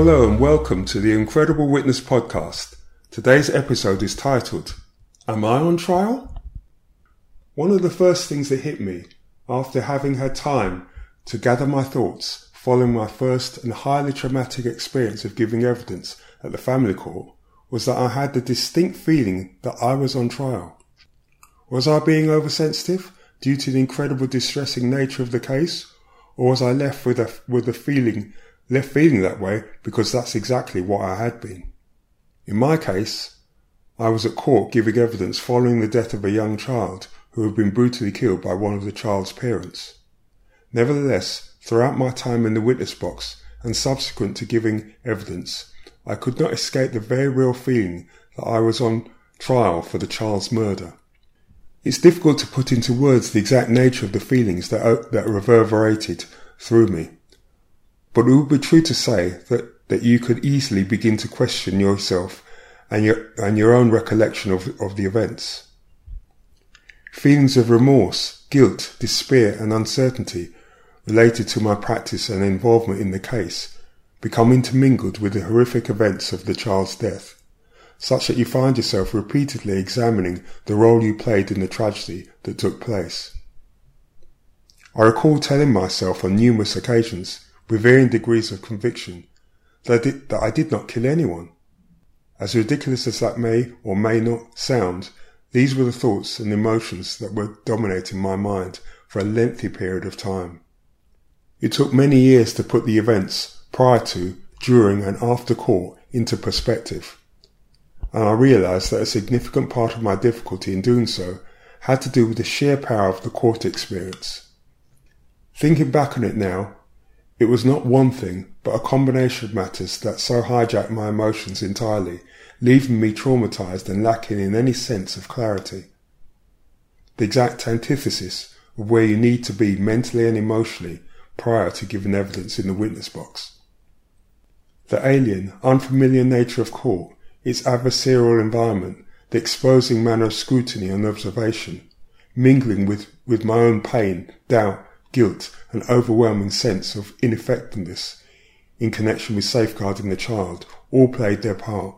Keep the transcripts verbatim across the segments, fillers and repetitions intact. Hello and welcome to the Incredible Witness podcast. Today's episode is titled, Am I on Trial? One of the first things that hit me after having had time to gather my thoughts following my first and highly traumatic experience of giving evidence at the family court was that I had the distinct feeling that I was on trial. Was I being oversensitive due to the incredible distressing nature of the case, or was I left with a, with a feeling left feeling that way because that's exactly what I had been? In my case, I was at court giving evidence following the death of a young child who had been brutally killed by one of the child's parents. Nevertheless, throughout my time in the witness box and subsequent to giving evidence, I could not escape the very real feeling that I was on trial for the child's murder. It's difficult to put into words the exact nature of the feelings that, that reverberated through me. But it would be true to say that, that you could easily begin to question yourself and your, and your own recollection of, of the events. Feelings of remorse, guilt, despair and uncertainty related to my practice and involvement in the case become intermingled with the horrific events of the child's death, such that you find yourself repeatedly examining the role you played in the tragedy that took place. I recall telling myself on numerous occasions, with varying degrees of conviction, that I, did, that I did not kill anyone. As ridiculous as that may or may not sound, these were the thoughts and emotions that were dominating my mind for a lengthy period of time. It took many years to put the events prior to, during and after court into perspective, and I realised that a significant part of my difficulty in doing so had to do with the sheer power of the court experience. Thinking back on it now, it was not one thing, but a combination of matters that so hijacked my emotions entirely, leaving me traumatized and lacking in any sense of clarity. The exact antithesis of where you need to be mentally and emotionally prior to giving evidence in the witness box. The alien, unfamiliar nature of court, its adversarial environment, the exposing manner of scrutiny and observation, mingling with, with my own pain, doubt, guilt, an overwhelming sense of ineffectiveness in connection with safeguarding the child, all played their part.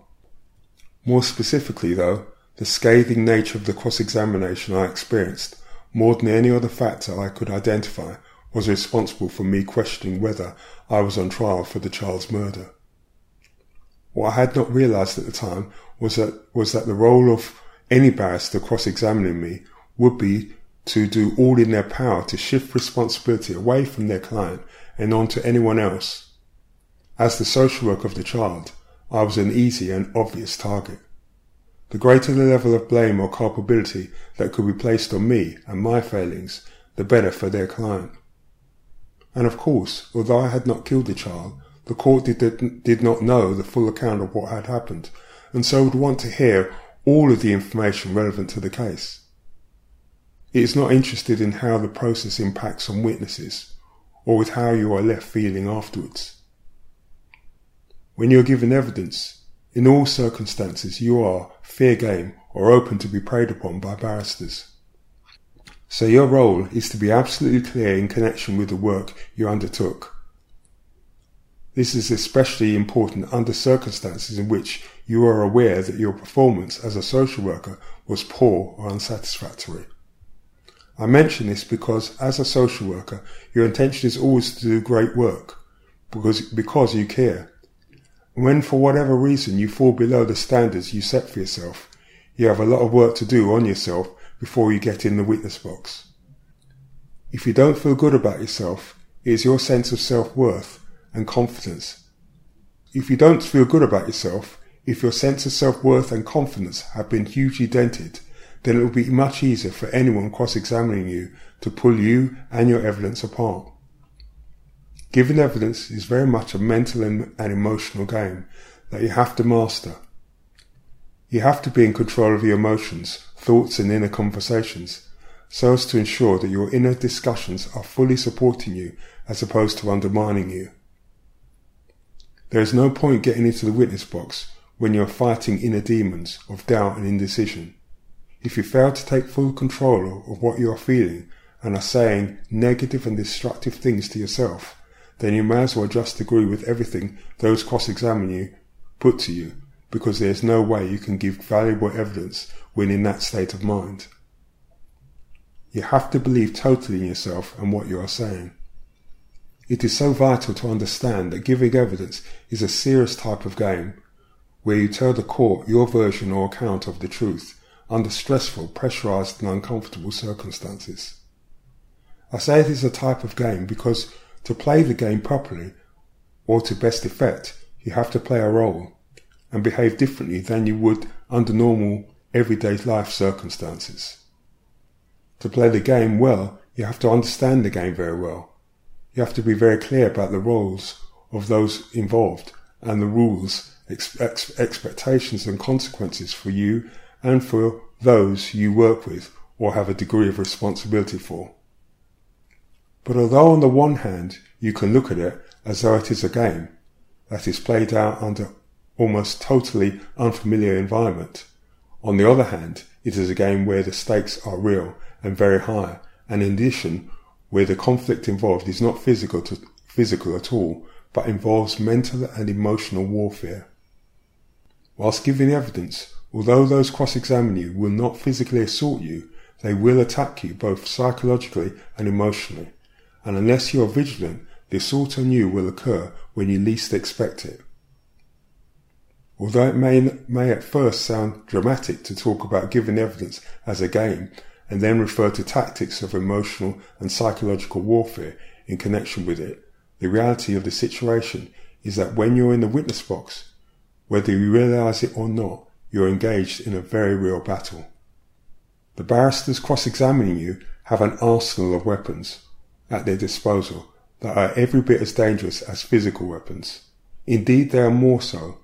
More specifically, though, the scathing nature of the cross-examination I experienced, more than any other factor I could identify, was responsible for me questioning whether I was on trial for the child's murder. What I had not realised at the time was that, was that the role of any barrister cross-examining me would be to do all in their power to shift responsibility away from their client and onto anyone else. As the social worker of the child, I was an easy and obvious target. The greater the level of blame or culpability that could be placed on me and my failings, the better for their client. And of course, although I had not killed the child, the court did, did not know the full account of what had happened, and so would want to hear all of the information relevant to the case. It is not interested in how the process impacts on witnesses, or with how you are left feeling afterwards. When you are given evidence, in all circumstances you are fair game or open to be preyed upon by barristers. So your role is to be absolutely clear in connection with the work you undertook. This is especially important under circumstances in which you are aware that your performance as a social worker was poor or unsatisfactory. I mention this because, as a social worker, your intention is always to do great work, because, because you care. When, for whatever reason, you fall below the standards you set for yourself, you have a lot of work to do on yourself before you get in the witness box. If you don't feel good about yourself, it is your sense of self-worth and confidence. If you don't feel good about yourself, if your sense of self-worth and confidence have been hugely dented, then it will be much easier for anyone cross-examining you to pull you and your evidence apart. Giving evidence is very much a mental and emotional game that you have to master. You have to be in control of your emotions, thoughts and inner conversations, so as to ensure that your inner discussions are fully supporting you as opposed to undermining you. There is no point getting into the witness box when you are fighting inner demons of doubt and indecision. If you fail to take full control of what you are feeling and are saying negative and destructive things to yourself, then you may as well just agree with everything those cross-examine you put to you, because there is no way you can give valuable evidence when in that state of mind. You have to believe totally in yourself and what you are saying. It is so vital to understand that giving evidence is a serious type of game, where you tell the court your version or account of the truth under stressful, pressurized and uncomfortable circumstances. I say it is a type of game because to play the game properly, or to best effect, you have to play a role and behave differently than you would under normal, everyday life circumstances. To play the game well, you have to understand the game very well. You have to be very clear about the roles of those involved and the rules, ex ex expectations and consequences for you and for those you work with or have a degree of responsibility for. But although on the one hand you can look at it as though it is a game that is played out under almost totally unfamiliar environment, on the other hand it is a game where the stakes are real and very high, and in addition where the conflict involved is not physical, to, physical at all, but involves mental and emotional warfare. Whilst giving evidence, although those cross-examine you will not physically assault you, they will attack you both psychologically and emotionally, and unless you are vigilant, the assault on you will occur when you least expect it. Although it may, may at first sound dramatic to talk about giving evidence as a game and then refer to tactics of emotional and psychological warfare in connection with it, the reality of the situation is that when you're in the witness box, whether you realise it or not, you're engaged in a very real battle. The barristers cross-examining you have an arsenal of weapons at their disposal that are every bit as dangerous as physical weapons. Indeed, they are more so,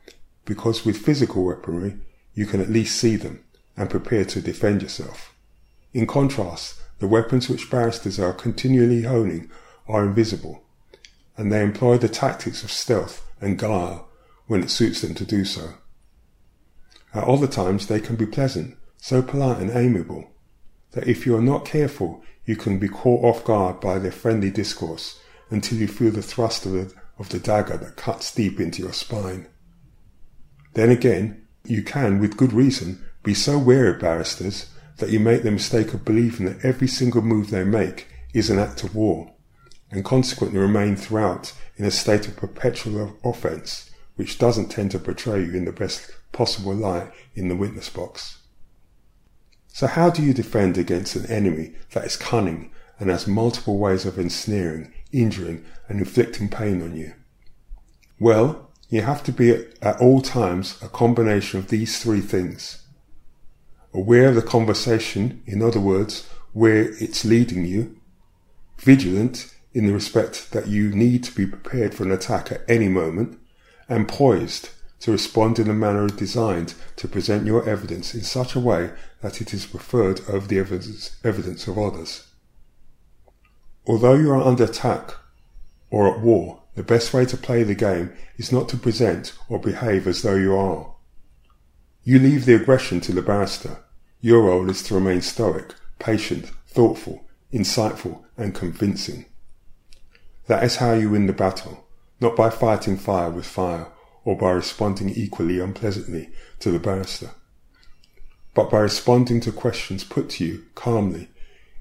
because with physical weaponry, you can at least see them and prepare to defend yourself. In contrast, the weapons which barristers are continually honing are invisible, and they employ the tactics of stealth and guile when it suits them to do so. At other times, they can be pleasant, so polite and amiable, that if you are not careful, you can be caught off guard by their friendly discourse until you feel the thrust of the, of the dagger that cuts deep into your spine. Then again, you can, with good reason, be so wary of barristers that you make the mistake of believing that every single move they make is an act of war, and consequently remain throughout in a state of perpetual offence, which doesn't tend to portray you in the best possible light in the witness box. So how do you defend against an enemy that is cunning and has multiple ways of ensnaring, injuring and inflicting pain on you? Well, you have to be at all times a combination of these three things. Aware of the conversation, in other words, where it's leading you. Vigilant in the respect that you need to be prepared for an attack at any moment. And poised to respond in a manner designed to present your evidence in such a way that it is preferred over the evidence, evidence of others. Although you are under attack or at war, the best way to play the game is not to present or behave as though you are. You leave the aggression to the barrister. Your role is to remain stoic, patient, thoughtful, insightful and convincing. That is how you win the battle, not by fighting fire with fire, or by responding equally unpleasantly to the barrister, but by responding to questions put to you calmly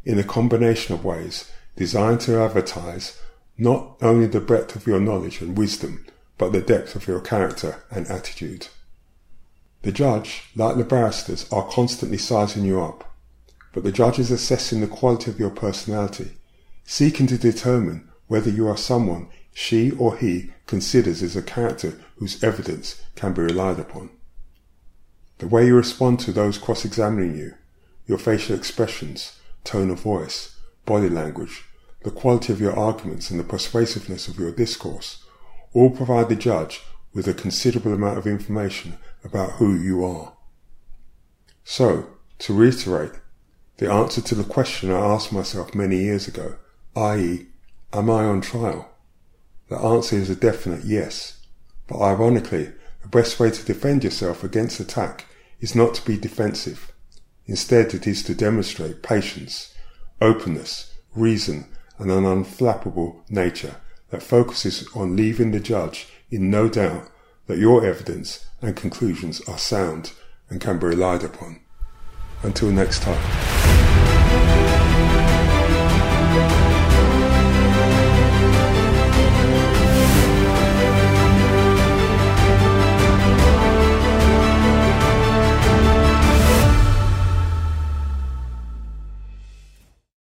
in a combination of ways designed to advertise not only the breadth of your knowledge and wisdom, but the depth of your character and attitude. The judge, like the barristers, are constantly sizing you up, but the judge is assessing the quality of your personality, seeking to determine whether you are someone she or he considers as a character whose evidence can be relied upon. The way you respond to those cross-examining you, your facial expressions, tone of voice, body language, the quality of your arguments and the persuasiveness of your discourse, all provide the judge with a considerable amount of information about who you are. So, to reiterate, the answer to the question I asked myself many years ago, that is, am I on trial? The answer is a definite yes, but ironically, the best way to defend yourself against attack is not to be defensive. Instead, it is to demonstrate patience, openness, reason, and an unflappable nature that focuses on leaving the judge in no doubt that your evidence and conclusions are sound and can be relied upon. Until next time.